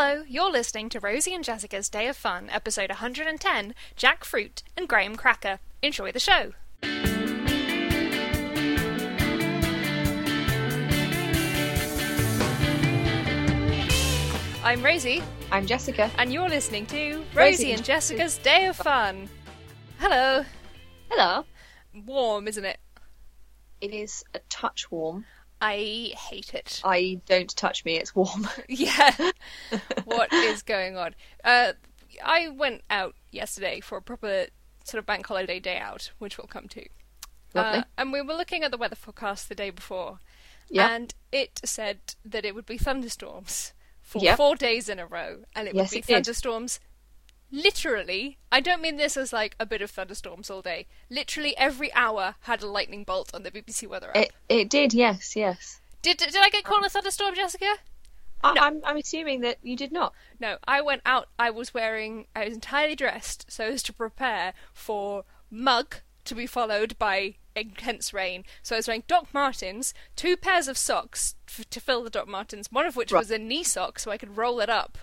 Hello, you're listening to Rosie and Jessica's Day of Fun, episode 110, Jack Fruit and Graham Cracker. Enjoy the show! I'm Rosie. I'm Jessica. And you're listening to Rosie and Jessica's Day of Fun. Hello. Hello. Warm, isn't it? It is a touch warm. I hate it. I don't touch me, it's warm. Yeah. What is going on? I went out yesterday for a proper sort of bank holiday day out, which we'll come to. Lovely. And we were looking at the weather forecast the day before. Yeah. And it said that it would be thunderstorms for 4 days in a row. And it would be thunderstorms literally. I don't mean this as like a bit of thunderstorms all day. Literally every hour had a lightning bolt on the BBC weather app. It did, yes. Did I get caught in a thunderstorm, Jessica? No. I'm assuming that you did not. No, I went out. I was entirely dressed so as to prepare for mug to be followed by intense rain. So I was wearing Doc Martens, two pairs of socks to fill the Doc Martens, one of which was a knee sock so I could roll it up.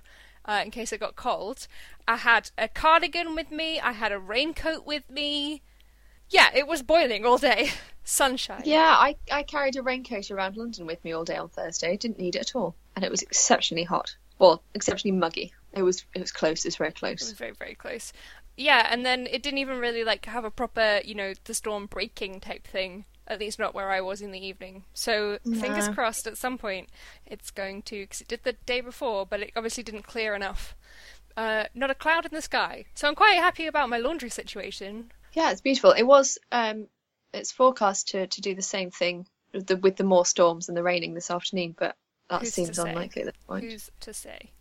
In case I got cold. I had a cardigan with me. I had a raincoat with me. Yeah, it was boiling all day. Sunshine. Yeah, I carried a raincoat around London with me all day on Thursday. Didn't need it at all. And it was exceptionally hot. Well, exceptionally muggy. It was close. It was very close. It was very, very close. Yeah, and then it didn't even really like have a proper, you know, the storm breaking type thing. At least not where I was in the evening. So fingers crossed at some point it's going to... Because it did the day before, but it obviously didn't clear enough. Not a cloud in the sky. So I'm quite happy about my laundry situation. Yeah, it's beautiful. It was... it's forecast to do the same thing with the more storms and the raining this afternoon, but that seems unlikely at this point. Who's to say?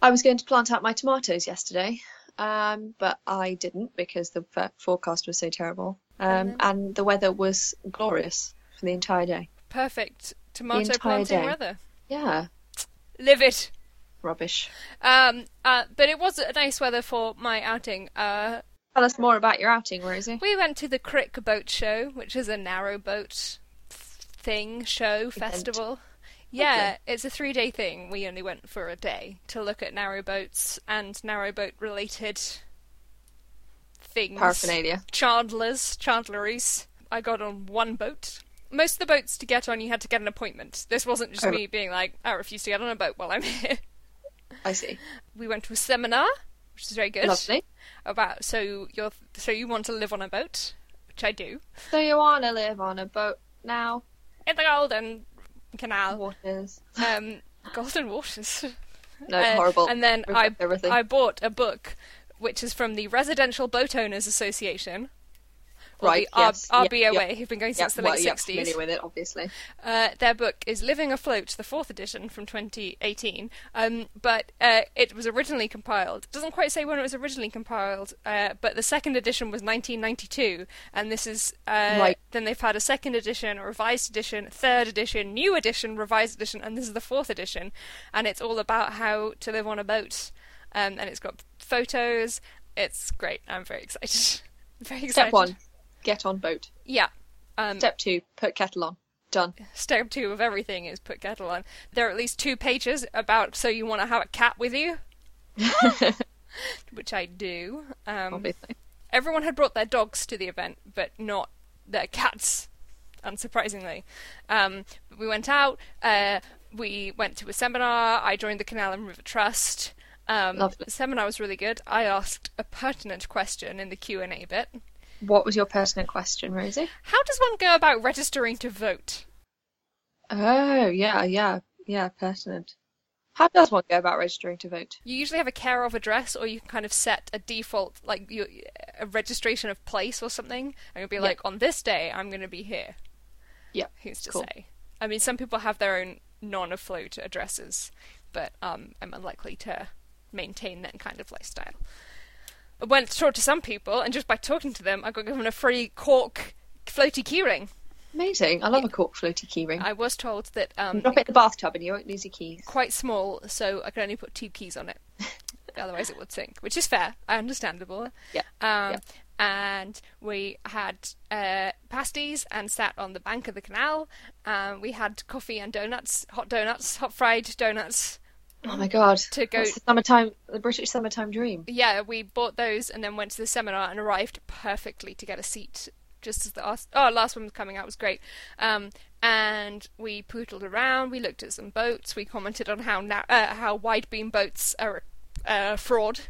I was going to plant out my tomatoes yesterday, but I didn't because the forecast was so terrible. And the weather was glorious for the entire day. Perfect tomato planting weather. Yeah. Live it. Rubbish. But it was a nice weather for my outing. Tell us more about your outing, Rosie. We went to the Crick Boat Show, which is a narrow boat thing, show, festival. Yeah, it's a 3-day thing. We only went for a day to look at narrow boats and narrow boat related things. Paraphernalia. Chandleries. I got on one boat. Most of the boats to get on, you had to get an appointment. This wasn't just me being like, I refuse to get on a boat while I'm here. I see. We went to a seminar, which is very good. Lovely. About so you want to live on a boat, which I do. So you want to live on a boat now in the Golden Canal waters. Golden waters. No, horrible. And then I bought a book. Which is from the Residential Boat Owners Association, RBOA, who've been going since the late 60s. I'm familiar with it, obviously. Their book is Living Afloat, the 4th edition from 2018, but it was originally compiled. It doesn't quite say when it was originally compiled, but the second edition was 1992, and this is... Then they've had a second edition, a revised edition, third edition, new edition, revised edition, and this is the 4th edition, and it's all about how to live on a boat, and it's got... photos. It's great. I'm very excited. Very excited. Step 1, get on boat. Yeah. Step 2, put kettle on. Done. Step 2 of everything is put kettle on. There are at least 2 pages about so you want to have a cat with you, which I do. Obviously. Everyone had brought their dogs to the event, but not their cats, unsurprisingly. We went out. We went to a seminar. I joined the Canal and River Trust. The seminar was really good. I asked a pertinent question in the Q&A bit. What was your pertinent question, Rosie? How does one go about registering to vote? Oh, yeah, pertinent. How does one go about registering to vote? You usually have a care of address, or you can kind of set a default, like a registration of place or something, and you'll be like, on this day, I'm going to be here. Yeah, who's to say? I mean, some people have their own non-afloat addresses, but I'm unlikely to maintain that kind of lifestyle. I went to talk to some people, and just by talking to them, I got given a free cork floaty keyring. Amazing. I love a cork floaty keyring. I was told that... drop it in the bathtub and you won't lose your keys. Quite small, so I could only put 2 keys on it. Otherwise it would sink, which is fair. Understandable. Yeah. And we had pasties and sat on the bank of the canal. We had coffee and donuts, hot fried donuts. Oh my God. To go. That's the summertime, the British summertime dream. Yeah, we bought those and then went to the seminar and arrived perfectly to get a seat just as the last one was coming out. It was great. And we poodled around, we looked at some boats, we commented on how wide beam boats are fraud.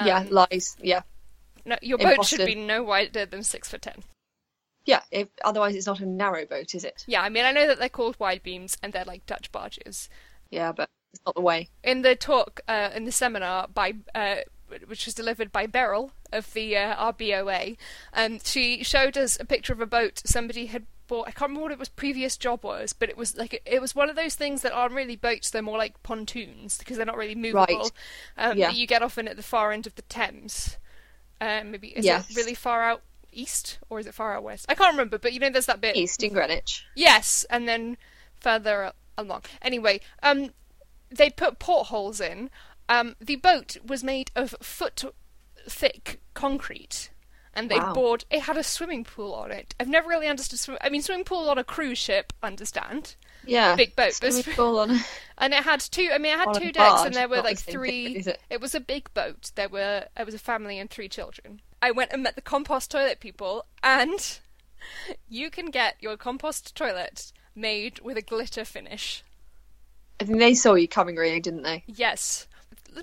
Lies, yeah. No, your boat should be no wider than 6'10". Yeah, otherwise it's not a narrow boat, is it? Yeah, I mean, I know that they're called wide beams and they're like Dutch barges. Yeah, but it's not the way. In the talk, in the seminar, which was delivered by Beryl of the RBOA, she showed us a picture of a boat somebody had bought. I can't remember what it was previous job was, but it was like it was one of those things that aren't really boats, they're more like pontoons because they're not really movable. Right. That you get often at the far end of the Thames. It really far out east or is it far out west? I can't remember, but you know there's that bit east in Greenwich. Yes, and then further along. Anyway, they put portholes in. The boat was made of foot-thick concrete, and they bored. It had a swimming pool on it. I've never really understood swimming pool on a cruise ship, understand? Yeah, big boat. And it had two. I mean, it had two decks, and there were like three. It was a big boat. It was a family and three children. I went and met the compost toilet people, and you can get your compost toilet made with a glitter finish. I think they saw you coming, really, didn't they? Yes.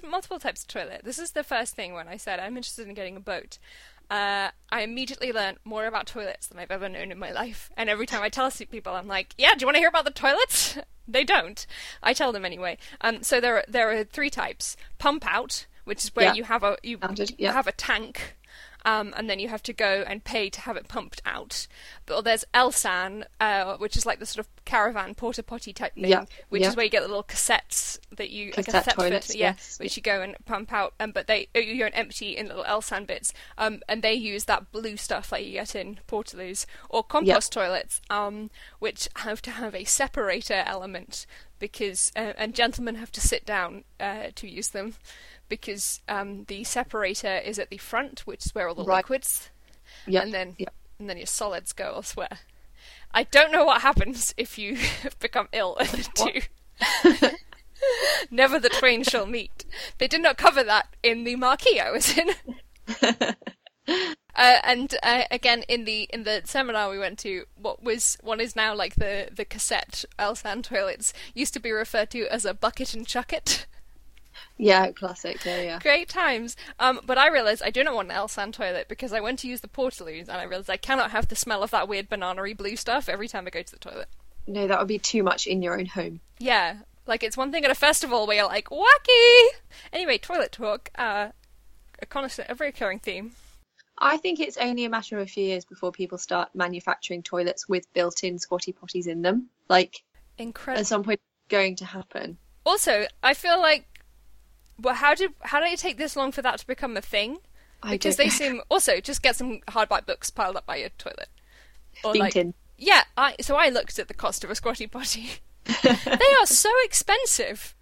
Multiple types of toilet. This is the first thing when I said I'm interested in getting a boat. I immediately learned more about toilets than I've ever known in my life. And every time I tell people, I'm like, yeah, do you want to hear about the toilets? They don't. I tell them anyway. So there are three types. Pump out, which is where you have a tank, and then you have to go and pay to have it pumped out. But there's Elsan, which is like the sort of caravan porta potty type thing, which is where you get the little cassettes that you cassette toilets, fit, which you go and pump out. But you don't empty in little Elsan bits, and they use that blue stuff that you get in Portaloos or compost toilets, which have to have a separator element because and gentlemen have to sit down to use them. Because the separator is at the front, which is where all the liquids, and then your solids go elsewhere. I don't know what happens if you become ill at the two. Never the twain shall meet. They did not cover that in the marquee I was in. And again, in the seminar we went to, what is now like the cassette Elsan toilets used to be referred to as a bucket and chucket. Yeah, classic. Yeah. Great times. But I realised I do not want an Elsan toilet because I went to use the Portaloos and I realised I cannot have the smell of that weird banana-y blue stuff every time I go to the toilet. No, that would be too much in your own home. Yeah, like it's one thing at a festival where you're like, wacky! Anyway, toilet talk, a recurring theme. I think it's only a matter of a few years before people start manufacturing toilets with built-in squatty potties in them. Like, incredible. At some point it's going to happen. Also, I feel like, well, how did it take this long for that to become a thing? Because they seem also just get some hardback books piled up by your toilet. Or like, yeah, I looked at the cost of a squatty potty. They are so expensive.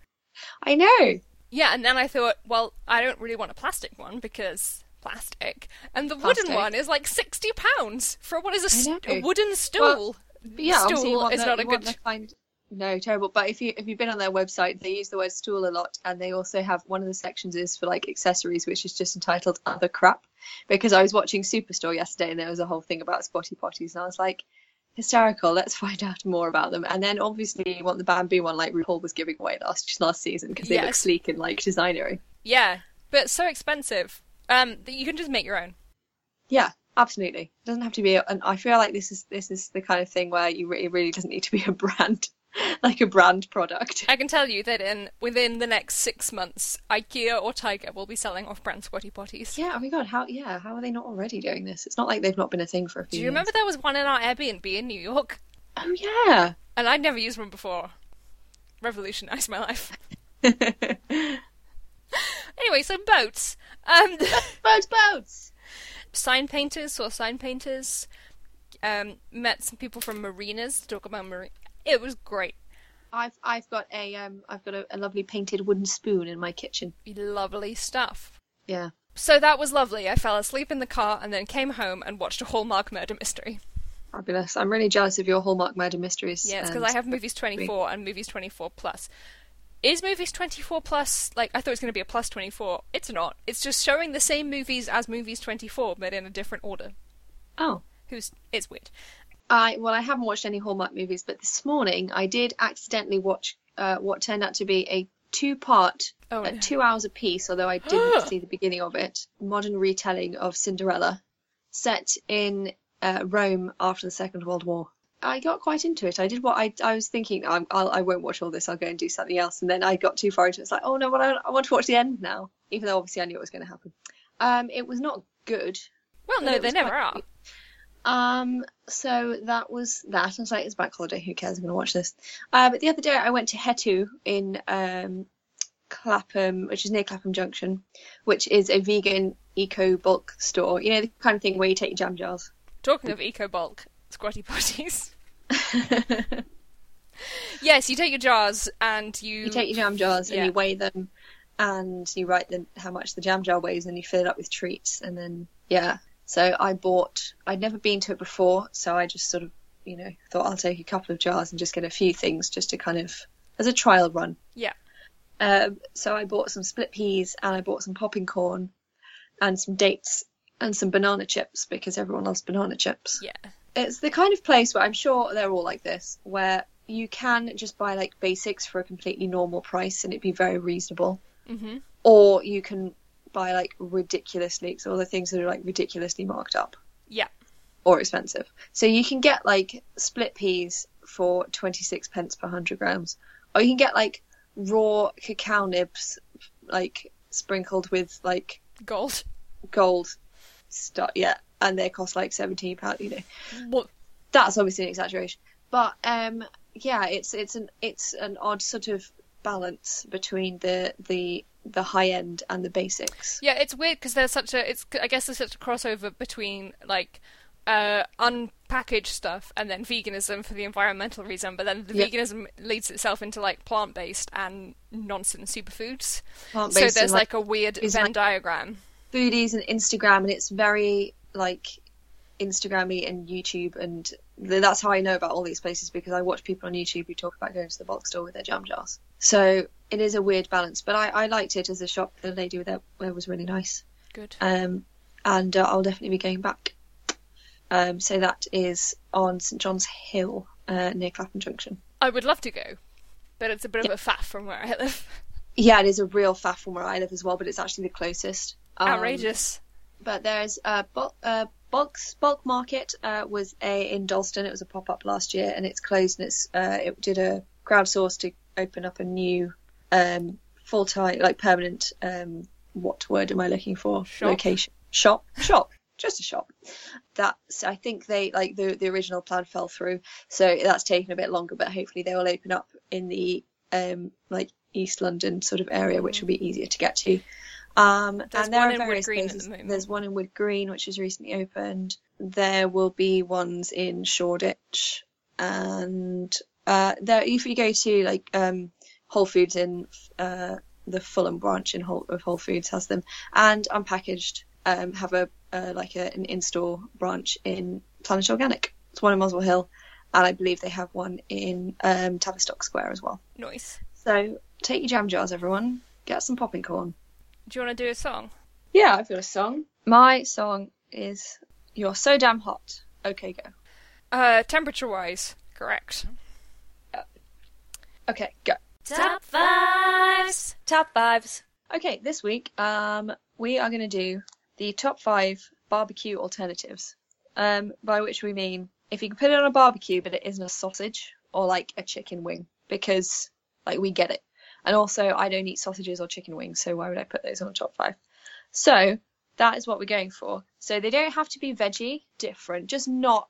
I know. Yeah, and then I thought, well, I don't really want a plastic one because plastic, and the wooden one is like £60 for what is a wooden stool. Well, yeah, stool is not a good. No, terrible. But if you've been on their website, they use the word stool a lot, and they also have one of the sections is for like accessories, which is just entitled "Other Crap," because I was watching Superstore yesterday, and there was a whole thing about squatty potties, and I was like, hysterical. Let's find out more about them. And then obviously you want the bamboo one, like RuPaul was giving away last season, because they look sleek and like designery. Yeah, but so expensive that you can just make your own. Yeah. Absolutely. It doesn't have to be, and I feel like this is the kind of thing where it really doesn't need to be a brand, like a brand product. I can tell you that within the next 6 months, IKEA or Tiger will be selling off-brand squatty potties. Yeah, oh my God, how are they not already doing this? It's not like they've not been a thing for a few years. Do you remember there was one in our Airbnb in New York? Oh yeah. And I'd never used one before. Revolutionised my life. Anyway, so boats. Boats. Sign painters, met some people from marinas to talk about it was great. I've got a lovely painted wooden spoon in my kitchen. Lovely stuff. Yeah. So that was lovely. I fell asleep in the car and then came home and watched a Hallmark murder mystery. Fabulous. I'm really jealous of your Hallmark murder mysteries. Yeah, it's because I have Movies 24 and Movies 24 Plus. is movies 24 plus, like, I thought it was going to be a plus 24. It's not. It's just showing the same movies as movies 24, but in a different order. Oh. It's weird. I haven't watched any Hallmark movies, but this morning I did accidentally watch what turned out to be a two-part, 2 hours apiece, although I didn't see the beginning of it, modern retelling of Cinderella, set in Rome after the Second World War. I got quite into it. I did what I was thinking, I won't watch all this, I'll go and do something else. And then I got too far into it. It's like, oh no, but I want to watch the end now. Even though obviously I knew it was going to happen. It was not good. Well, no, they never are. So that was that. I was like, it's bank holiday, who cares, I'm going to watch this. But the other day I went to Hetu in Clapham, which is near Clapham Junction, which is a vegan eco-bulk store. You know, the kind of thing where you take your jam jars. Talking of eco-bulk. Squatty potties. Yes, you take your jars and you take your jam jars and you weigh them and you write them how much the jam jar weighs and you fill it up with treats and then So I'd never been to it before, so I just sort of, you know, thought I'll take a couple of jars and just get a few things just to kind of as a trial run. Yeah. So I bought some split peas and I bought some popping corn and some dates and some banana chips because everyone loves banana chips. Yeah. It's the kind of place where I'm sure they're all like this, where you can just buy like basics for a completely normal price and it'd be very reasonable. Mm-hmm. Or you can buy like ridiculously, all the things that are like ridiculously marked up. Yeah. Or expensive. So you can get like split peas for 26 pence per 100 grams. Or you can get like raw cacao nibs, like sprinkled with like gold stuff. Yeah. And they cost like £17, you know. What? That's obviously an exaggeration, but it's an odd sort of balance between the high end and the basics. Yeah, it's weird because there's such a crossover between like unpackaged stuff and then veganism for the environmental reason, but then the veganism leads itself into like plant based and nonsense superfoods. So there's like a weird Venn diagram. Foodies and Instagram, and it's very like Instagram-y and YouTube, and that's how I know about all these places because I watch people on YouTube who talk about going to the bulk store with their jam jars. So it is a weird balance, but I liked it as a shop. The lady there was really nice. Good. And I'll definitely be going back. So that is on St. John's Hill near Clapham Junction. I would love to go, but it's a bit of a faff from where I live. Yeah, it is a real faff from where I live as well, but it's actually the closest. Outrageous. But there's a bulk market in Dalston. It was a pop-up last year and it's closed, and it did a crowdsource to open up a new full-time, like permanent, what word am I looking for? Shop. Location. Shop. Just a shop. That's, I think they, like the original plan fell through. So that's taken a bit longer, but hopefully they will open up in the like East London sort of area, which will be easier to get to. And there are various places. There's one in Wood Green, which was recently opened. There will be ones in Shoreditch, and there if you go to like Whole Foods in the Fulham branch of Whole Foods has them, and Unpackaged have an in-store branch in Planet Organic. It's one in Muswell Hill, and I believe they have one in Tavistock Square as well. Nice. So take your jam jars, everyone. Get some popping corn. Do you want to do a song? Yeah, I've got a song. My song is You're So Damn Hot. Okay, go. Temperature-wise, correct. Okay, go. Top fives. Okay, this week we are going to do the top 5 barbecue alternatives, by which we mean if you can put it on a barbecue but it isn't a sausage or like a chicken wing, because like we get it. And also, I don't eat sausages or chicken wings, so why would I put those on the top 5? So, that is what we're going for. So, they don't have to be veggie, different, just not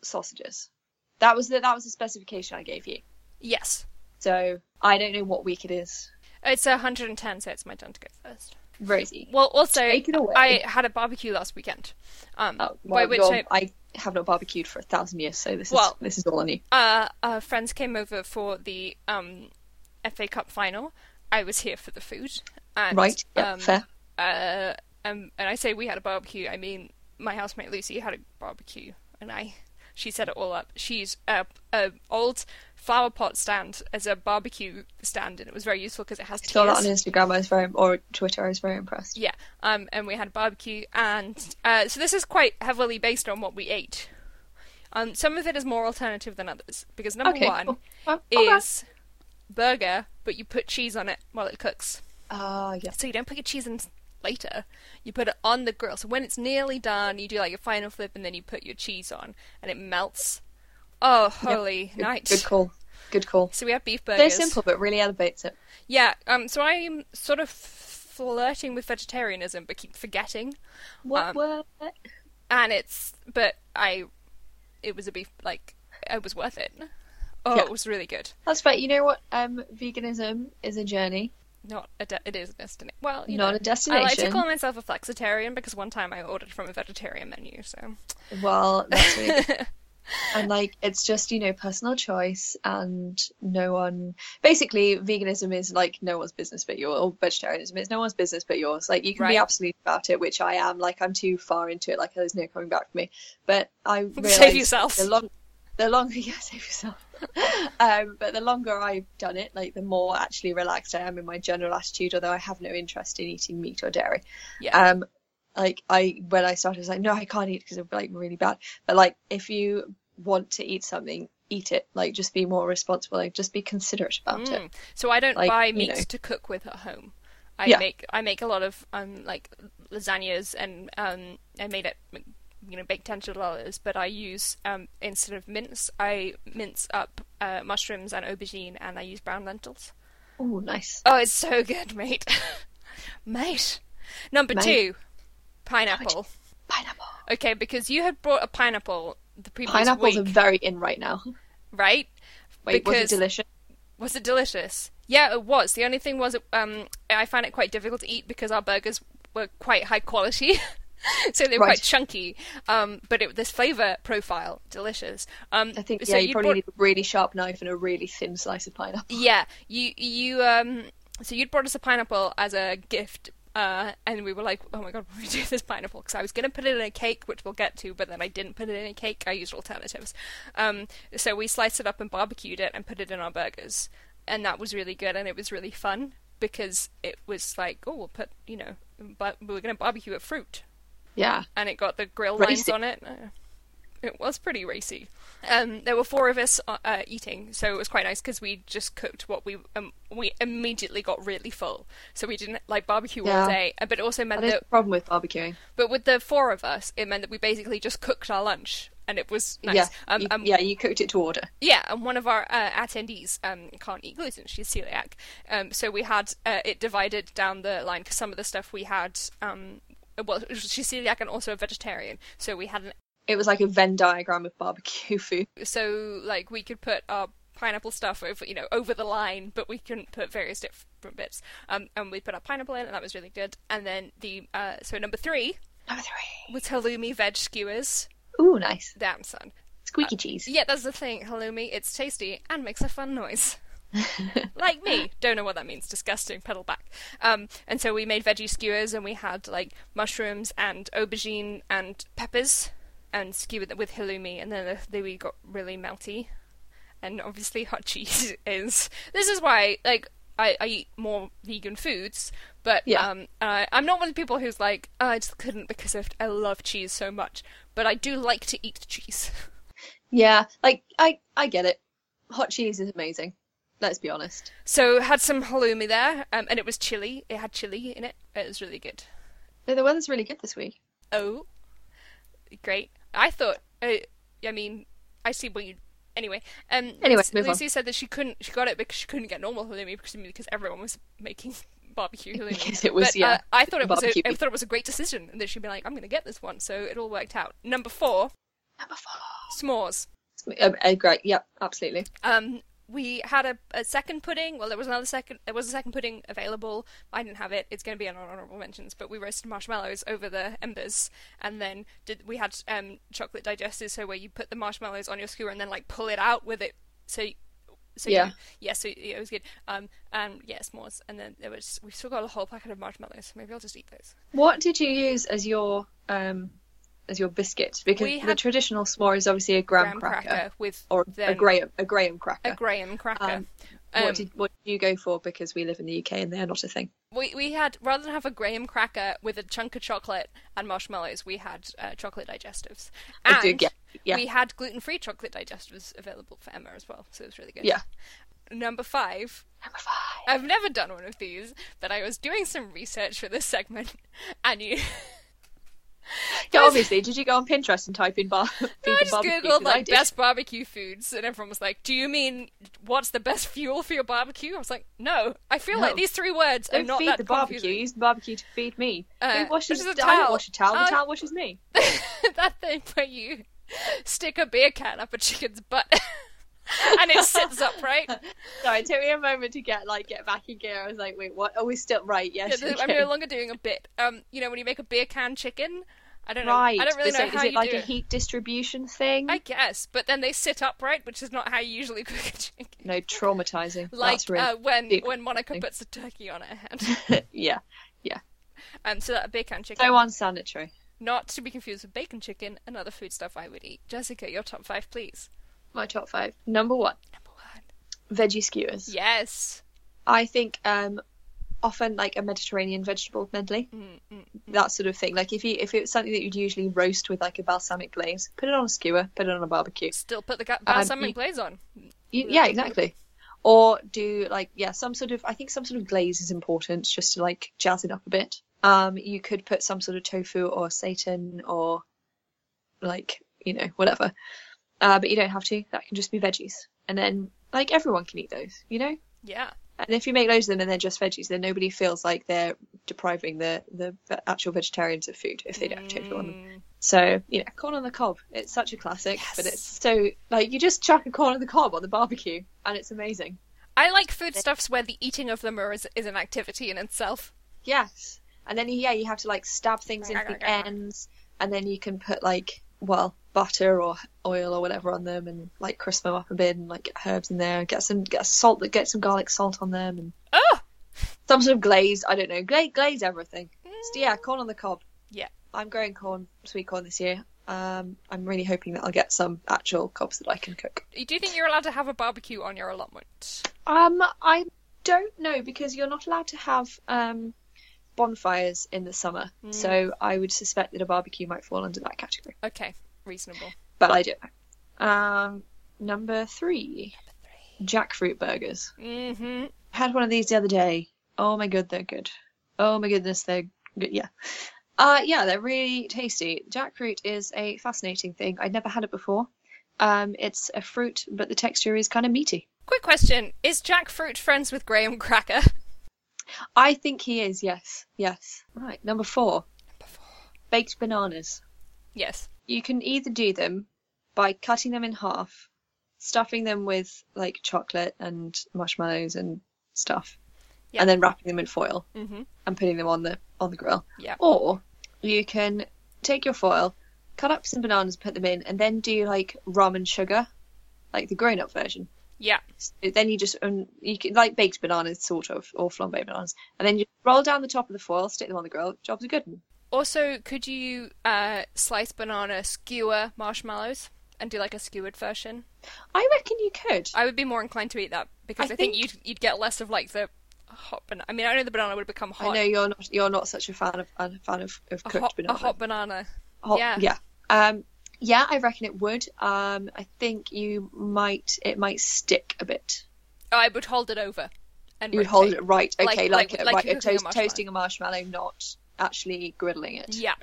sausages. That was the specification I gave you. Yes. So, I don't know what week it is. It's 110, so it's my turn to go first. Rosie. Well, also, I had a barbecue last weekend. I have not barbecued for 1,000 years, so this is all I need. Our friends came over for the... FA Cup final. I was here for the food. And, right, yeah, fair. And I say we had a barbecue, I mean my housemate Lucy had a barbecue, and I She set it all up. She's an old flower pot stand as a barbecue stand, and it was very useful because it has saw that on Instagram. Or Twitter. I was very impressed. Yeah, and we had a barbecue, and so this is quite heavily based on what we ate. Some of it is more alternative than others because number one is burger, but you put cheese on it while it cooks. Yeah. So you don't put your cheese in later. You put it on the grill. So when it's nearly done, you do like a final flip, and then you put your cheese on, and it melts. Oh, holy night. Good call. So we have beef burgers. They're simple, but really elevates it. Yeah, so I'm sort of flirting with vegetarianism, but keep forgetting. What? And it's... But it was a beef... Like, it was worth it. Oh, yeah. It was really good. That's right. You know what? Veganism is a journey. It is a destination. Well, you know, a destination. I like to call myself a flexitarian, because one time I ordered from a vegetarian menu, so... Well, that's really good. And it's just, personal choice, and no one... Basically, veganism is no one's business but yours, or vegetarianism is no one's business but yours. You can be absolute about it, which I am. I'm too far into it. There's no coming back for me. But I realize... Save yourself. The longer... Yeah, save yourself. But the longer I've done it, the more actually relaxed I am in my general attitude, although I have no interest in eating meat or dairy. Yeah. When I started, I was no, I can't eat because it'll be really bad. But if you want to eat something, eat it. Just be more responsible. Just be considerate about it. So I don't buy meat to cook with at home. I make a lot of lasagnas, and I made it baked $10, but I use instead of mince, I mince up mushrooms and aubergine, and I use brown lentils. Oh, nice. Oh, it's so good, mate. Number two. Pineapple. Pineapple. Okay, because you had brought a pineapple the previous week. Pineapples are very in right now. Right? Wait, was it delicious? Was it delicious? Yeah, it was. The only thing was, I found it quite difficult to eat because our burgers were quite high quality, so they were quite chunky. But this flavour profile, delicious. I think you probably need a really sharp knife and a really thin slice of pineapple. Yeah, so you'd brought us a pineapple as a gift. And we were like, oh my god, what do we do with this pineapple? Because I was going to put it in a cake, which we'll get to, but then I didn't put it in a cake. I used alternatives. So we sliced it up and barbecued it and put it in our burgers. And that was really good, and it was really fun, because it was we'll put, but we're going to barbecue a fruit. Yeah. And it got the grill lines on it. It was pretty racy. There were four of us eating, so it was quite nice because we just cooked what we immediately got really full. So we didn't barbecue all day, but it also meant that is the problem with barbecuing. But with the four of us, it meant that we basically just cooked our lunch, and it was nice. Yeah, you cooked it to order. Yeah, and one of our attendees can't eat gluten; she's celiac. So we had it divided down the line, because some of the stuff we had, she's celiac and also a vegetarian, so we had an. It was a Venn diagram of barbecue food. So, we could put our pineapple stuff over, over the line, but we couldn't put various different bits. And we put our pineapple in, and that was really good. And then number three was halloumi veg skewers. Ooh, nice. Damn son. Squeaky cheese. Yeah, that's the thing. Halloumi, it's tasty and makes a fun noise. Like me, don't know what that means. Disgusting. Pedal back. And so we made veggie skewers, and we had mushrooms and aubergine and peppers. And skewered with halloumi, and then we got really melty, and obviously hot cheese is. This is why I eat more vegan foods, but I'm not one of the people who's I just couldn't because I love cheese so much, but I do like to eat cheese. Yeah, I get it. Hot cheese is amazing. Let's be honest. So had some halloumi there, and it was chilly. It had chili in it. It was really good. No, the weather's really good this week. Oh, great. I thought, I see what you... Anyway, Lucy said that she got it because she couldn't get normal halloumi because everyone was making barbecue halloumi. Because it was, I thought it was a great decision, and that she'd be like, I'm going to get this one, so it all worked out. Number four. S'mores. Great, yeah, absolutely. We had a second pudding. Well, there was a second pudding available. I didn't have it. It's going to be an honourable mentions, but we roasted marshmallows over the embers, and then we had chocolate digestives, so where you put the marshmallows on your skewer and then pull it out with it. So it was good. S'mores, and then we've still got a whole packet of marshmallows. Maybe I'll just eat those. What did you use as your as your biscuit, because the traditional s'more is obviously a graham cracker with a graham cracker. A graham cracker. What did you go for? Because we live in the UK and they're not a thing. We had, rather than have a graham cracker with a chunk of chocolate and marshmallows, we had chocolate digestives. We had gluten-free chocolate digestives available for Emma as well, so it was really good. Yeah. Number five. I've never done one of these, but I was doing some research for this segment, and you... Yeah, obviously. Did you go on Pinterest and type in No, I just Googled like best barbecue foods, and everyone was like, "Do you mean what's the best fuel for your barbecue?" I was like, "No, I feel like these three words are not that confusing." Feed the barbecue. Use the barbecue to feed me. Who washes the towel? I don't wash a towel. The towel washes me. That thing where you stick a beer can up a chicken's butt and it sits upright. Sorry, it took me a moment to get back in gear. I was like, "Wait, what? Are we still right?" Yes. Yeah, I'm no longer doing a bit. You know when you make a beer can chicken. I don't know. Right. I don't really know how you do it. Is it like a heat distribution thing? I guess, but then they sit upright, which is not how you usually cook a chicken. No, traumatizing. Like really when Monica puts a turkey on her head. Yeah. So that a bacon chicken. So unsanitary. Not to be confused with bacon chicken, another food stuff I would eat. Jessica, your top five, please. My top five. Number one. Veggie skewers. Yes. I think often like a Mediterranean vegetable medley, that sort of thing. Like if it's something that you'd usually roast with like a balsamic glaze, put it on a skewer, put it on a barbecue. Still put the balsamic glaze on. Yeah, exactly. Or do some sort of glaze is important just to like jazz it up a bit. You could put some sort of tofu or seitan or whatever. But you don't have to. That can just be veggies. And then like everyone can eat those, you know? Yeah. And if you make loads of them and they're just veggies, then nobody feels like they're depriving the actual vegetarians of food if they don't have tofu on them. So, corn on the cob. It's such a classic, but it's so... Like, you just chuck a corn on the cob on the barbecue, and it's amazing. I like foodstuffs where the eating of them is an activity in itself. Yes. And then, you have to, stab things into the ends, and then you can put, butter or oil or whatever on them and crisp them up a bit and get herbs in there, get some garlic salt on them and some sort of glaze. I don't know, glaze everything. So yeah, corn on the cob. Yeah, I'm growing sweet corn this year. I'm really hoping that I'll get some actual cobs that I can cook. Do you think you're allowed to have a barbecue on your allotment? I don't know, because you're not allowed to have bonfires in the summer, so I would suspect that a barbecue might fall under that category. Okay. Reasonable. But I do. Number three. Jackfruit burgers. Mm-hmm. Had one of these the other day. Oh my god, they're good. Oh my goodness, they're good. Yeah. They're really tasty. Jackfruit is a fascinating thing. I'd never had it before. It's a fruit, but the texture is kind of meaty. Quick question. Is jackfruit friends with graham cracker? I think he is, yes. Yes. Right. Number four. Baked bananas. Yes. You can either do them by cutting them in half, stuffing them with chocolate and marshmallows and stuff, and then wrapping them in foil and putting them on the grill. Yeah. Or you can take your foil, cut up some bananas, put them in, and then do rum and sugar, the grown-up version. Yeah. So then you just you can baked bananas sort of, or flambé bananas, and then you roll down the top of the foil, stick them on the grill. Jobs are good. Also, could you slice banana, skewer marshmallows, and do a skewered version? I reckon you could. I would be more inclined to eat that, because I think you'd get less of the hot banana. I mean, I know the banana would become hot. I know you're not such a fan of cooked banana. A hot banana. Yeah. Yeah, I reckon it would. I think it might stick a bit. Oh, I would hold it over. And you would hold it right. Okay, toasting a marshmallow, not actually griddling it. Yeah.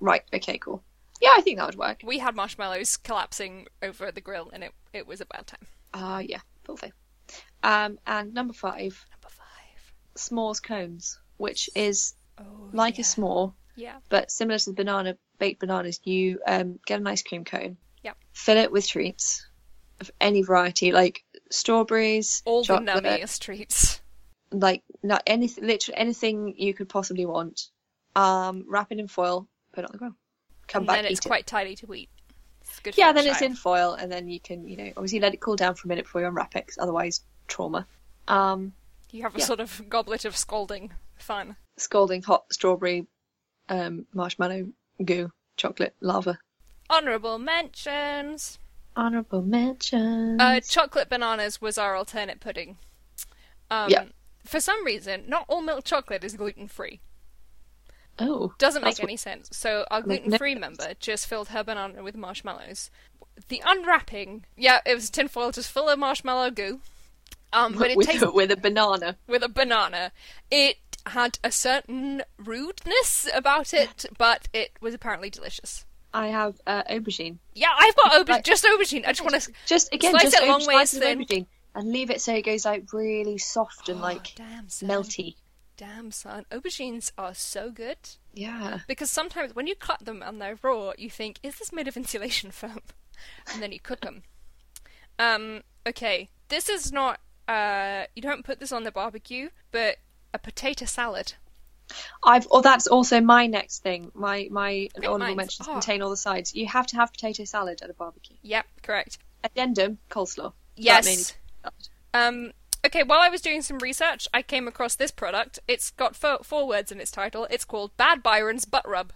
Right, okay, cool. Yeah, I think that would work. We had marshmallows collapsing over the grill and it was a bad time. Yeah, full thing. And number five. S'mores cones, which is a s'more. Yeah. But similar to the baked bananas, you get an ice cream cone. Yeah. Fill it with treats of any variety, like strawberries, all chocolate, the nummiest treats. Not anything, literally anything you could possibly want. Wrap it in foil, put it on the grill. Come back, eat it. And then it's quite tidy to eat. It's good. Yeah, then it's in foil, and then you can, obviously let it cool down for a minute before you unwrap it, because otherwise, trauma. You have a sort of goblet of scalding hot strawberry marshmallow goo. chocolate lava. Honourable mentions. Honourable mentions. Chocolate bananas was our alternate pudding. Yeah. For some reason, not all milk chocolate is gluten-free. Oh. Doesn't make any sense. So our gluten-free member just filled her banana with marshmallows. The unwrapping, yeah, it was tinfoil just full of marshmallow goo. But it tastes with a banana. With a banana. It had a certain rudeness about it, but it was apparently delicious. I have aubergine. Yeah, I've got aubergine. Like, just aubergine. I just want to slice it long ways thin. And leave it so it goes like really soft and like melty. Damn, son. Aubergines are so good. Yeah. Because sometimes when you cut them and they're raw, you think, is this made of insulation foam? And then you cook them. Okay. This is not... you don't put this on the barbecue, but a potato salad. That's also my next thing. My honourable mentions contain all the sides. You have to have potato salad at a barbecue. Yep, correct. Addendum, coleslaw. Yes. Okay, while I was doing some research, I came across this product. It's got four words in its title. It's called Bad Byron's Butt Rub.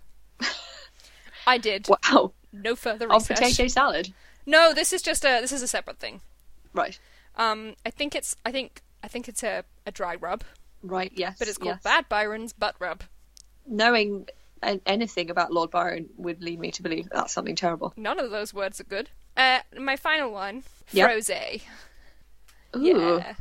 I did. Wow. No further research. On potato salad? No, this is just this is a separate thing. Right. I think it's a dry rub. Right, yes. But it's called Bad Byron's Butt Rub. Knowing anything about Lord Byron would lead me to believe that's something terrible. None of those words are good. My final one, frosé. Ooh. Yeah.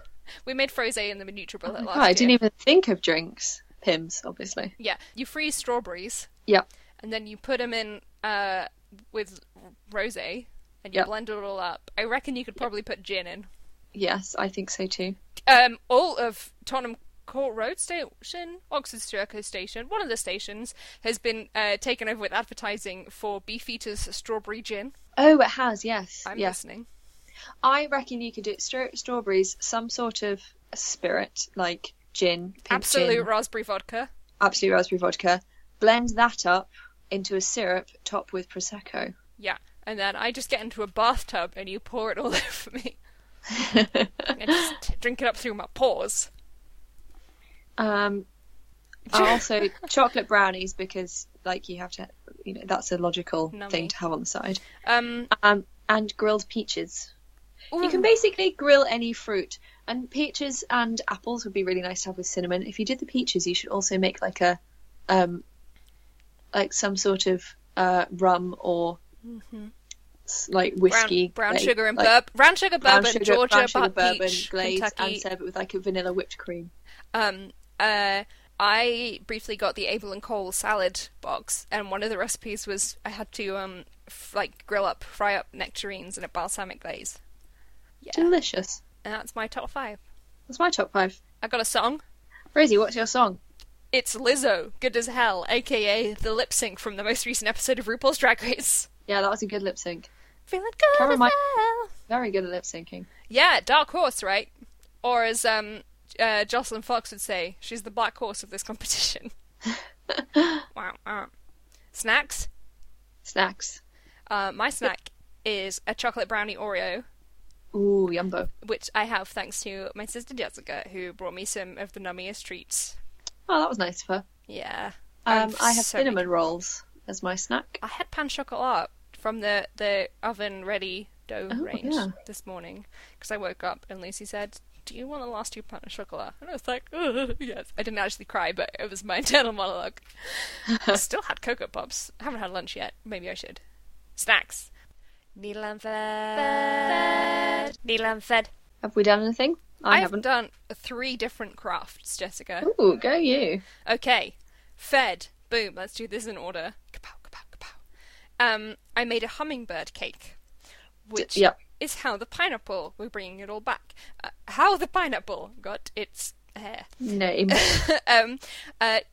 We made frosé in the Minutra Bullet last year. I didn't even think of drinks. Pims, obviously. Yeah. You freeze strawberries. Yeah. And then you put them in with rosé and you blend it all up. I reckon you could probably put gin in. Yes, I think so too. All of Tottenham Court Road Station, Oxford Circus Station, one of the stations, has been taken over with advertising for Beefeater's strawberry gin. Oh, it has, yes. I'm listening. I reckon you could do strawberries, some sort of spirit, like gin, Absolute raspberry vodka. Absolute raspberry vodka. Blend that up into a syrup, top with Prosecco. Yeah, and then I just get into a bathtub and you pour it all over me. And just drink it up through my pores. Also chocolate brownies, because like you have to, that's a logical thing to have on the side. And grilled peaches. Ooh. You can basically grill any fruit, and peaches and apples would be really nice to have with cinnamon. If you did the peaches, you should also make like a like some sort of rum or like whiskey, brown sugar bourbon, Georgia bourbon glaze, Kentucky. And serve it with like a vanilla whipped cream. I briefly got the Abel and Cole salad box, and one of the recipes was I had to fry up nectarines in a balsamic glaze. Yeah. Delicious. And that's my top five. I got a song. Rosie, what's your song? It's Lizzo, Good as Hell, aka the lip sync from the most recent episode of RuPaul's Drag Race. Yeah, that was a good lip sync. Feeling good as hell. Very good at lip syncing. Yeah, dark horse, right? Or as Jocelyn Fox would say, she's the black horse of this competition. Wow. Snacks. My snack is a chocolate brownie Oreo. Ooh, yumbo. Which I have thanks to my sister Jessica, who brought me some of the nummiest treats. Oh, that was nice of her. Yeah. I have cinnamon rolls as my snack. I had pan chocolat from the oven-ready dough range this morning, because I woke up and Lucy said, do you want the last two pan chocolat? And I was like, yes. I didn't actually cry, but it was my internal monologue. I still had Cocoa Pops. I haven't had lunch yet. Maybe I should. Snacks. Needle and thread. Have we done anything? I haven't done three different crafts, Jessica. Ooh, go you. Okay. Fed. Boom. Let's do this in order. Kapow, kapow, kapow. I made a hummingbird cake, which is how the pineapple, we're bringing it all back, how the pineapple got its hair. Name.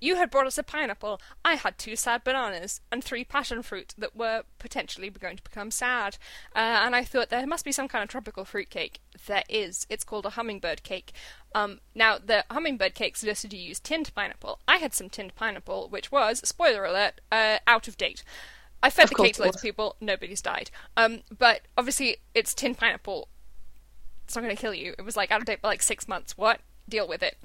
You had brought us a pineapple. I had 2 sad bananas and 3 passion fruit that were potentially going to become sad. And I thought there must be some kind of tropical fruit cake. There is. It's called a hummingbird cake. Now, the hummingbird cake suggested you use tinned pineapple. I had some tinned pineapple, which was, spoiler alert, out of date. I fed the cake to loads of people. Nobody's died. But obviously, it's tinned pineapple. It's not going to kill you. It was out of date by 6 months. What? Deal with it.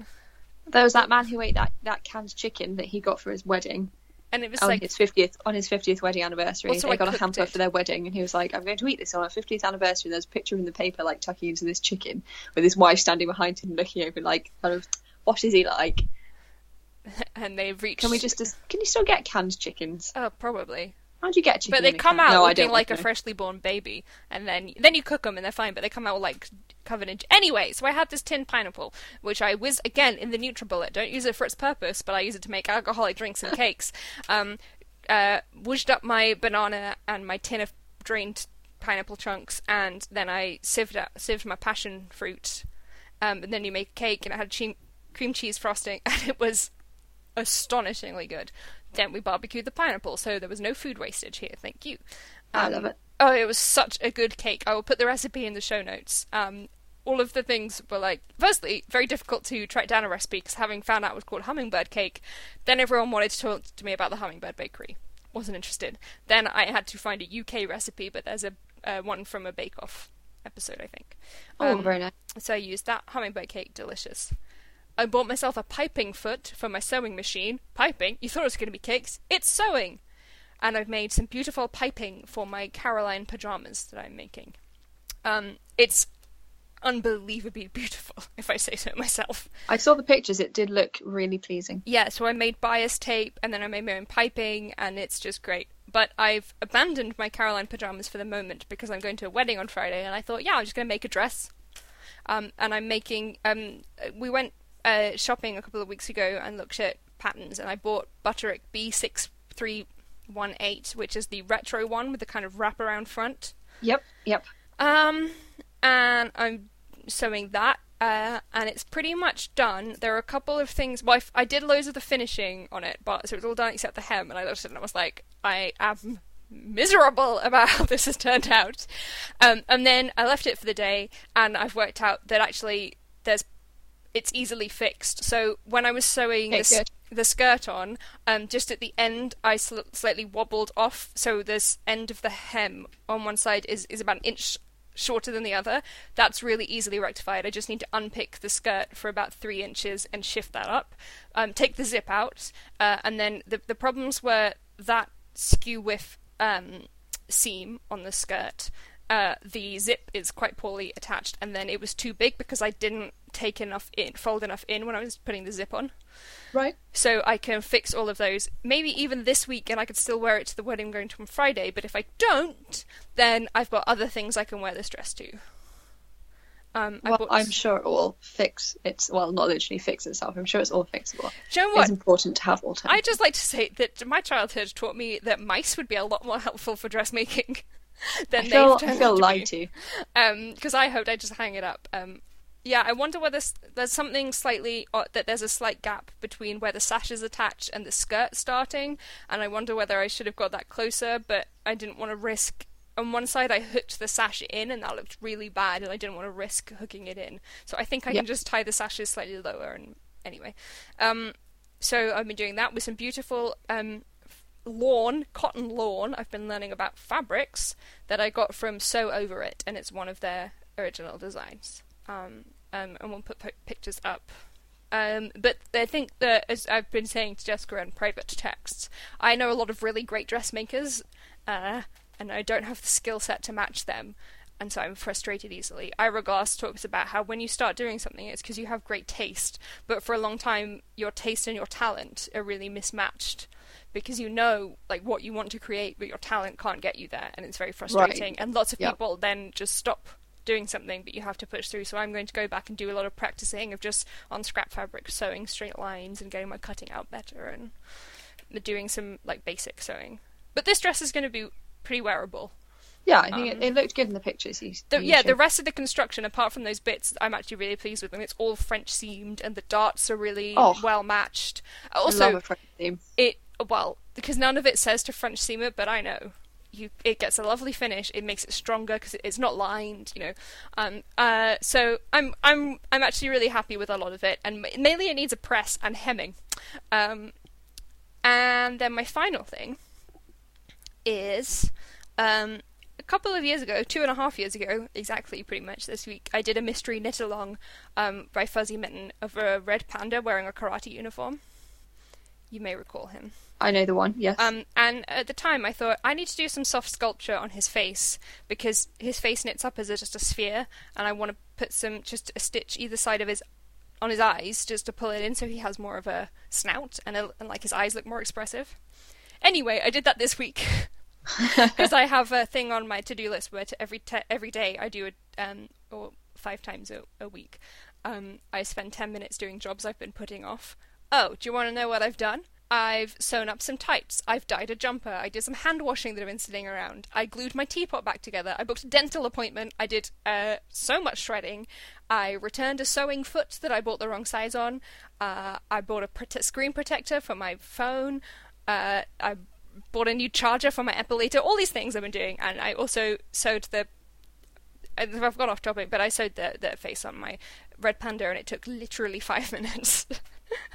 There was that man who ate that canned chicken that he got for his wedding, And it was on like his 50th wedding anniversary. They got a hamper for their wedding, and he was like, I'm going to eat this on our 50th anniversary. And there's a picture in the paper, like, tucking into this chicken with his wife standing behind him, looking over, like, kind of, what is he like? And they've reached. Can you still get canned chickens? Oh, probably. How do you get chicken? But they come out looking like a freshly born baby, and then you cook them and they're fine, but they come out like covered in... Anyway, so I had this tinned pineapple, which I whizzed, again, in the NutriBullet. Don't use it for its purpose, but I use it to make alcoholic drinks and cakes. Whizzed up my banana and my tin of drained pineapple chunks, and then I sieved my passion fruit, and then you make a cake, and it had cream cheese frosting, and it was astonishingly good. Then we barbecued the pineapple, so there was no food wastage here, thank you. I love it. Oh, it was such a good cake. I will put the recipe in the show notes. All of the things were like, firstly, very difficult to track down a recipe, because having found out it was called hummingbird cake, then everyone wanted to talk to me about the hummingbird bakery. Wasn't interested. Then I had to find a UK recipe, but there's a one from a bake-off episode, I think. Very nice. So I used that. Hummingbird cake, delicious. I bought myself a piping foot for my sewing machine. Piping? You thought it was going to be cakes? It's sewing! And I've made some beautiful piping for my Caroline pyjamas that I'm making. It's unbelievably beautiful, if I say so myself. I saw the pictures. It did look really pleasing. Yeah, so I made bias tape, and then I made my own piping, and it's just great. But I've abandoned my Caroline pyjamas for the moment, because I'm going to a wedding on Friday, and I thought, yeah, I'm just going to make a dress. And I'm making... we went... shopping a couple of weeks ago and looked at patterns, and I bought Butterick B6318, which is the retro one with the kind of wraparound front. Yep. And I'm sewing that, and it's pretty much done. There are a couple of things. Well, I did loads of the finishing on it, but so it's all done except the hem, and I looked at it and I was like, I am miserable about how this has turned out. And then I left it for the day, and I've worked out that actually it's easily fixed. So when I was sewing the skirt on, just at the end, I slightly wobbled off. So this end of the hem on one side is about an inch shorter than the other. That's really easily rectified. I just need to unpick the skirt for about 3 inches and shift that up. Take the zip out. And then the problems were that skew width seam on the skirt. The zip is quite poorly attached, and then it was too big because I didn't fold enough in when I was putting the zip on. Right. So I can fix all of those, maybe even this week, and I could still wear it to the wedding I'm going to on Friday. But if I don't, then I've got other things I can wear this dress to. I'm sure it will fix it's well, not literally fix itself. I'm sure it's all fixable. Do you know what? It's important to have alternatives. I just like to say that my childhood taught me that mice would be a lot more helpful for dressmaking. I feel lied to. Because I hoped I'd just hang it up. Yeah, I wonder whether there's something there's a slight gap between where the sash is attached and the skirt starting, and I wonder whether I should have got that closer, but I didn't want to risk. On one side I hooked the sash in, and that looked really bad, and I didn't want to risk hooking it in, so I think I can just tie the sashes slightly lower. And anyway, so I've been doing that with some beautiful cotton lawn. I've been learning about fabrics that I got from Sew Over It, and it's one of their original designs. And we'll put pictures up. But I think that, as I've been saying to Jessica in private texts, I know a lot of really great dressmakers, and I don't have the skill set to match them, and so I'm frustrated easily. Ira Glass talks about how when you start doing something, it's because you have great taste, but for a long time your taste and your talent are really mismatched, because you know like what you want to create, but your talent can't get you there, and it's very frustrating. Right. And lots of people then just stop doing something, but you have to push through. So I'm going to go back and do a lot of practicing of just on scrap fabric sewing straight lines and getting my cutting out better, and doing some like basic sewing. But this dress is going to be pretty wearable. Yeah, I think it looked good in the pictures. The rest of the construction, apart from those bits, I'm actually really pleased with them. It's all French seamed, and the darts are really well matched. Also, I love a French seam. Because none of it says to French seam it, but I know. It gets a lovely finish. It makes it stronger because it's not lined, you know. So I'm actually really happy with a lot of it, and mainly it needs a press and hemming. And then my final thing is a couple of years ago, 2.5 years ago exactly, pretty much this week, I did a mystery knit along by Fuzzy Mitten of a red panda wearing a karate uniform. You may recall him. I know the one, yes. And at the time I thought, I need to do some soft sculpture on his face, because his face knits up as just a sphere, and I want to put some, just a stitch either side of his, on his eyes, just to pull it in so he has more of a snout, and like his eyes look more expressive. Anyway, I did that this week. Because I have a thing on my to-do list where every day I do it, or 5 times a week. I spend 10 minutes doing jobs I've been putting off. Oh, do you want to know what I've done? I've sewn up some tights. I've dyed a jumper. I did some hand washing that I've been sitting around. I glued my teapot back together. I booked a dental appointment. I did so much shredding. I returned a sewing foot that I bought the wrong size on. I bought a screen protector for my phone. I bought a new charger for my epilator. All these things I've been doing. And I also sewed the... I've gone off topic, but I sewed the face on my red panda, and it took literally 5 minutes.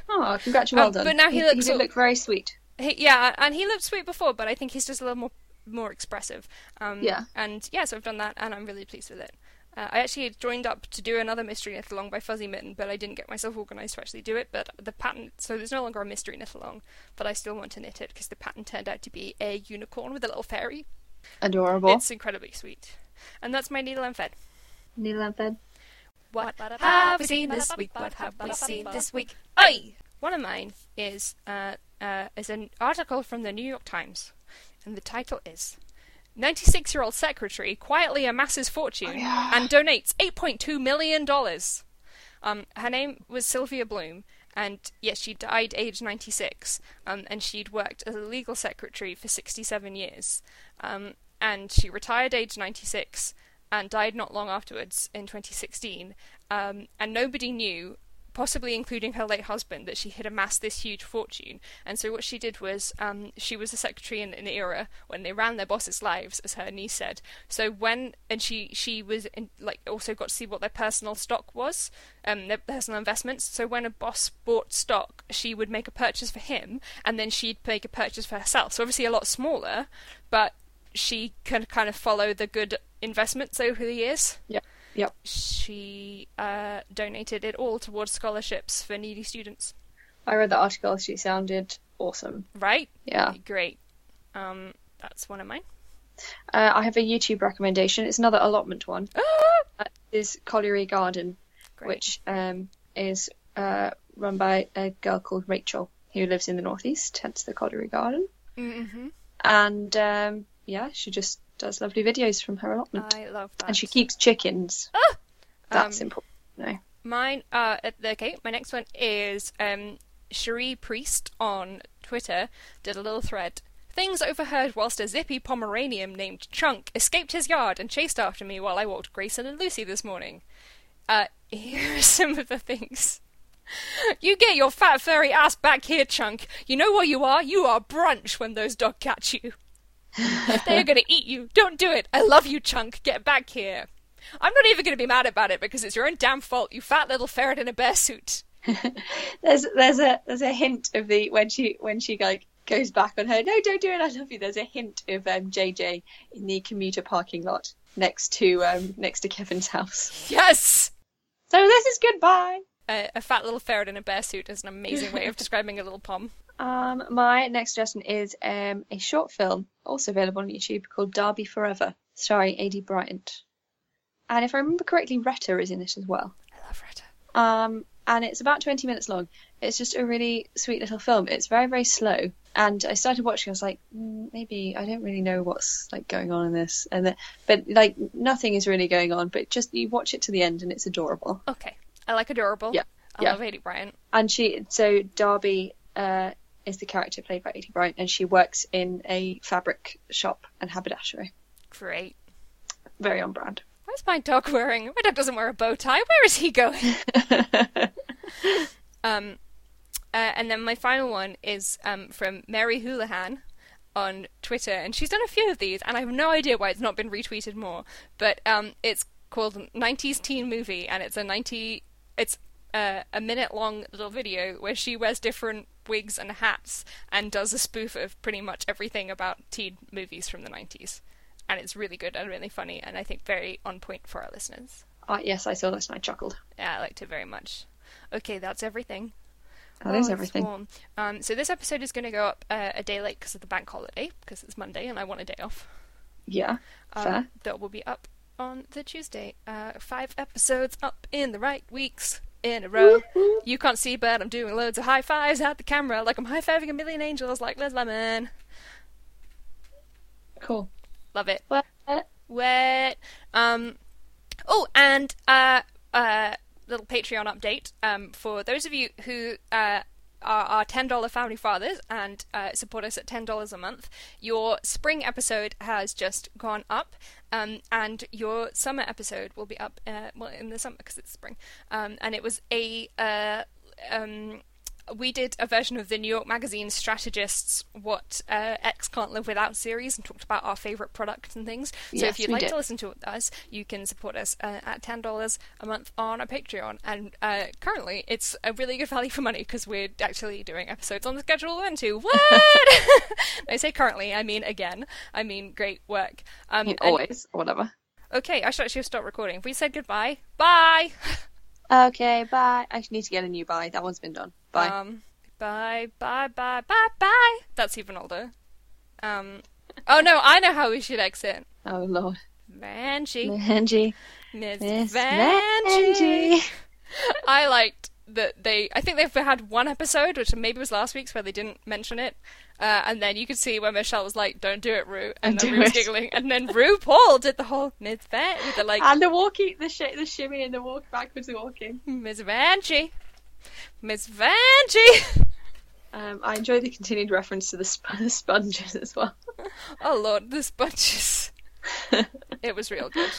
Oh, congratulations, well done. But now he look very sweet. Yeah, and he looked sweet before, but I think he's just a little more expressive. Yeah. And yeah, so I've done that, and I'm really pleased with it. I actually joined up to do another mystery knit-along by Fuzzy Mitten, but I didn't get myself organised to actually do it, but the pattern, so there's no longer a mystery knit-along, but I still want to knit it, because the pattern turned out to be a unicorn with a little fairy. Adorable. It's incredibly sweet. And that's my Needle and Fed. Needle and Fed. What have we seen this week? What have we seen this week? Oi! One of mine is an article from the New York Times, and the title is 96-year-old secretary quietly amasses fortune and donates $8.2 million. Her name was Sylvia Bloom, and yes, she died aged 96, and she'd worked as a legal secretary for 67 years. And she retired aged 96, and died not long afterwards in 2016, and nobody knew, possibly including her late husband, that she had amassed this huge fortune. And so what she did was, she was a secretary in an era when they ran their bosses' lives, as her niece said. So she was also got to see what their personal stock was, their personal investments. So when a boss bought stock, she would make a purchase for him, and then she'd make a purchase for herself. So obviously a lot smaller, but she can kind of follow the good investments over the years. Yeah. Yep. She donated it all towards scholarships for needy students. I read the article. She sounded awesome. Right? Yeah. Great. That's one of mine. I have a YouTube recommendation. It's another allotment one. That is Colliery Garden, great. Which is run by a girl called Rachel, who lives in the northeast, hence the Colliery Garden. Mm-hmm. And yeah, she just does lovely videos from her allotment. I love that. And she keeps chickens. Ah! That's important. No. Mine, okay, my next one is Cherie Priest on Twitter did a little thread. Things overheard whilst a zippy Pomeranian named Chunk escaped his yard and chased after me while I walked Grayson and Lucy this morning. Here are some of the things. You get your fat furry ass back here, Chunk. You know what you are? You are brunch when those dog catch you. They're going to eat you. Don't do it. I love you, Chunk. Get back here. I'm not even going to be mad about it because it's your own damn fault, you fat little ferret in a bear suit. there's a hint of the when she like goes back on her. No, don't do it. I love you. There's a hint of JJ in the commuter parking lot next to Kevin's house. Yes. So this is goodbye. A fat little ferret in a bear suit is an amazing way of describing a little pom. My next suggestion is a short film, also available on YouTube, called Derby Forever, starring Aidy Bryant. And if I remember correctly, Retta is in it as well. I love Retta. And it's about 20 minutes long. It's just a really sweet little film. It's very, very slow. And I started watching, I was like, maybe I don't really know what's like going on in this. But like nothing is really going on, but just you watch it to the end and it's adorable. Okay. I like adorable. Yeah. I love Aidy Bryant. And so Derby... is the character played by Aidy Bryant, and she works in a fabric shop and haberdashery. Great. Very on brand. Where's my dog wearing? My dog doesn't wear a bow tie. Where is he going? And then my final one is from Mary Houlihan on Twitter, and she's done a few of these, and I have no idea why it's not been retweeted more, but it's called 90s Teen Movie, and it's a minute-long little video where she wears different wigs and hats and does a spoof of pretty much everything about teen movies from the 90s, and it's really good and really funny, and I think very on point for our listeners. Yes, I saw this and I chuckled. Yeah, I liked it very much. Okay, that's everything. That is everything. Warm. So this episode is going to go up a day late because of the bank holiday, because it's Monday and I want a day off. Yeah, fair. That will be up on the Tuesday. 5 episodes up in the right weeks in a row. Woo-hoo. You can't see, but I'm doing loads of high fives at the camera, like I'm high-fiving a million angels, like Liz Lemon. Cool. Love it. Wet. Oh, and little Patreon update for those of you who are our $10 family fathers and support us at $10 a month. Your spring episode has just gone up, and your summer episode will be up in the summer because it's spring. And it was we did a version of the New York Magazine Strategist's What X Can't Live Without series and talked about our favourite products and things. So yes, if you'd like to listen to us, you can support us at $10 a month on our Patreon. And currently, it's a really good value for money because we're actually doing episodes on the schedule and two. What? I say currently, I mean again. I mean great work. Always, whatever. Okay, I should actually start recording. We said goodbye. Bye! Okay, bye. I need to get a new bye. That one's been done. Bye. Bye, bye, bye, bye, bye. That's even older. Oh no, I know how we should exit. Oh lord. Vanjie. Miss Vanjie. I liked that I think they've had one episode, which maybe was last week's, where they didn't mention it. And then you could see where Michelle was like, "Don't do it, Ru," and then Ru was giggling, and then RuPaul did the whole Miss Van with the like and the walking, the shimmy, and the walk backwards, and walking. Miss Vanjie. I enjoy the continued reference to the sponges as well. Oh lord, the sponges. It was real good.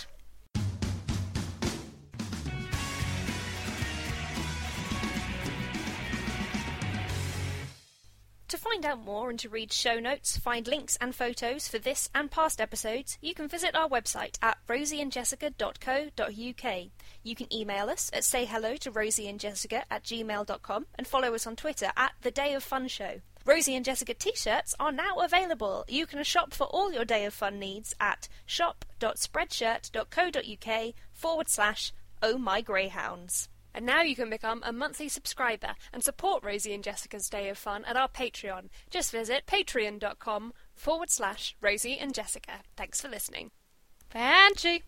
To find out more and to read show notes, find links and photos for this and past episodes, you can visit our website at rosieandjessica.co.uk. You can email us at sayhello@rosieandjessica.gmail.com and follow us on Twitter at The Day of Fun Show. Rosie and Jessica t-shirts are now available. You can shop for all your Day of Fun needs at shop.spreadshirt.co.uk/ohmygreyhounds. And now you can become a monthly subscriber and support Rosie and Jessica's Day of Fun at our Patreon. Just visit patreon.com/Rosie and Jessica. Thanks for listening. Banshee!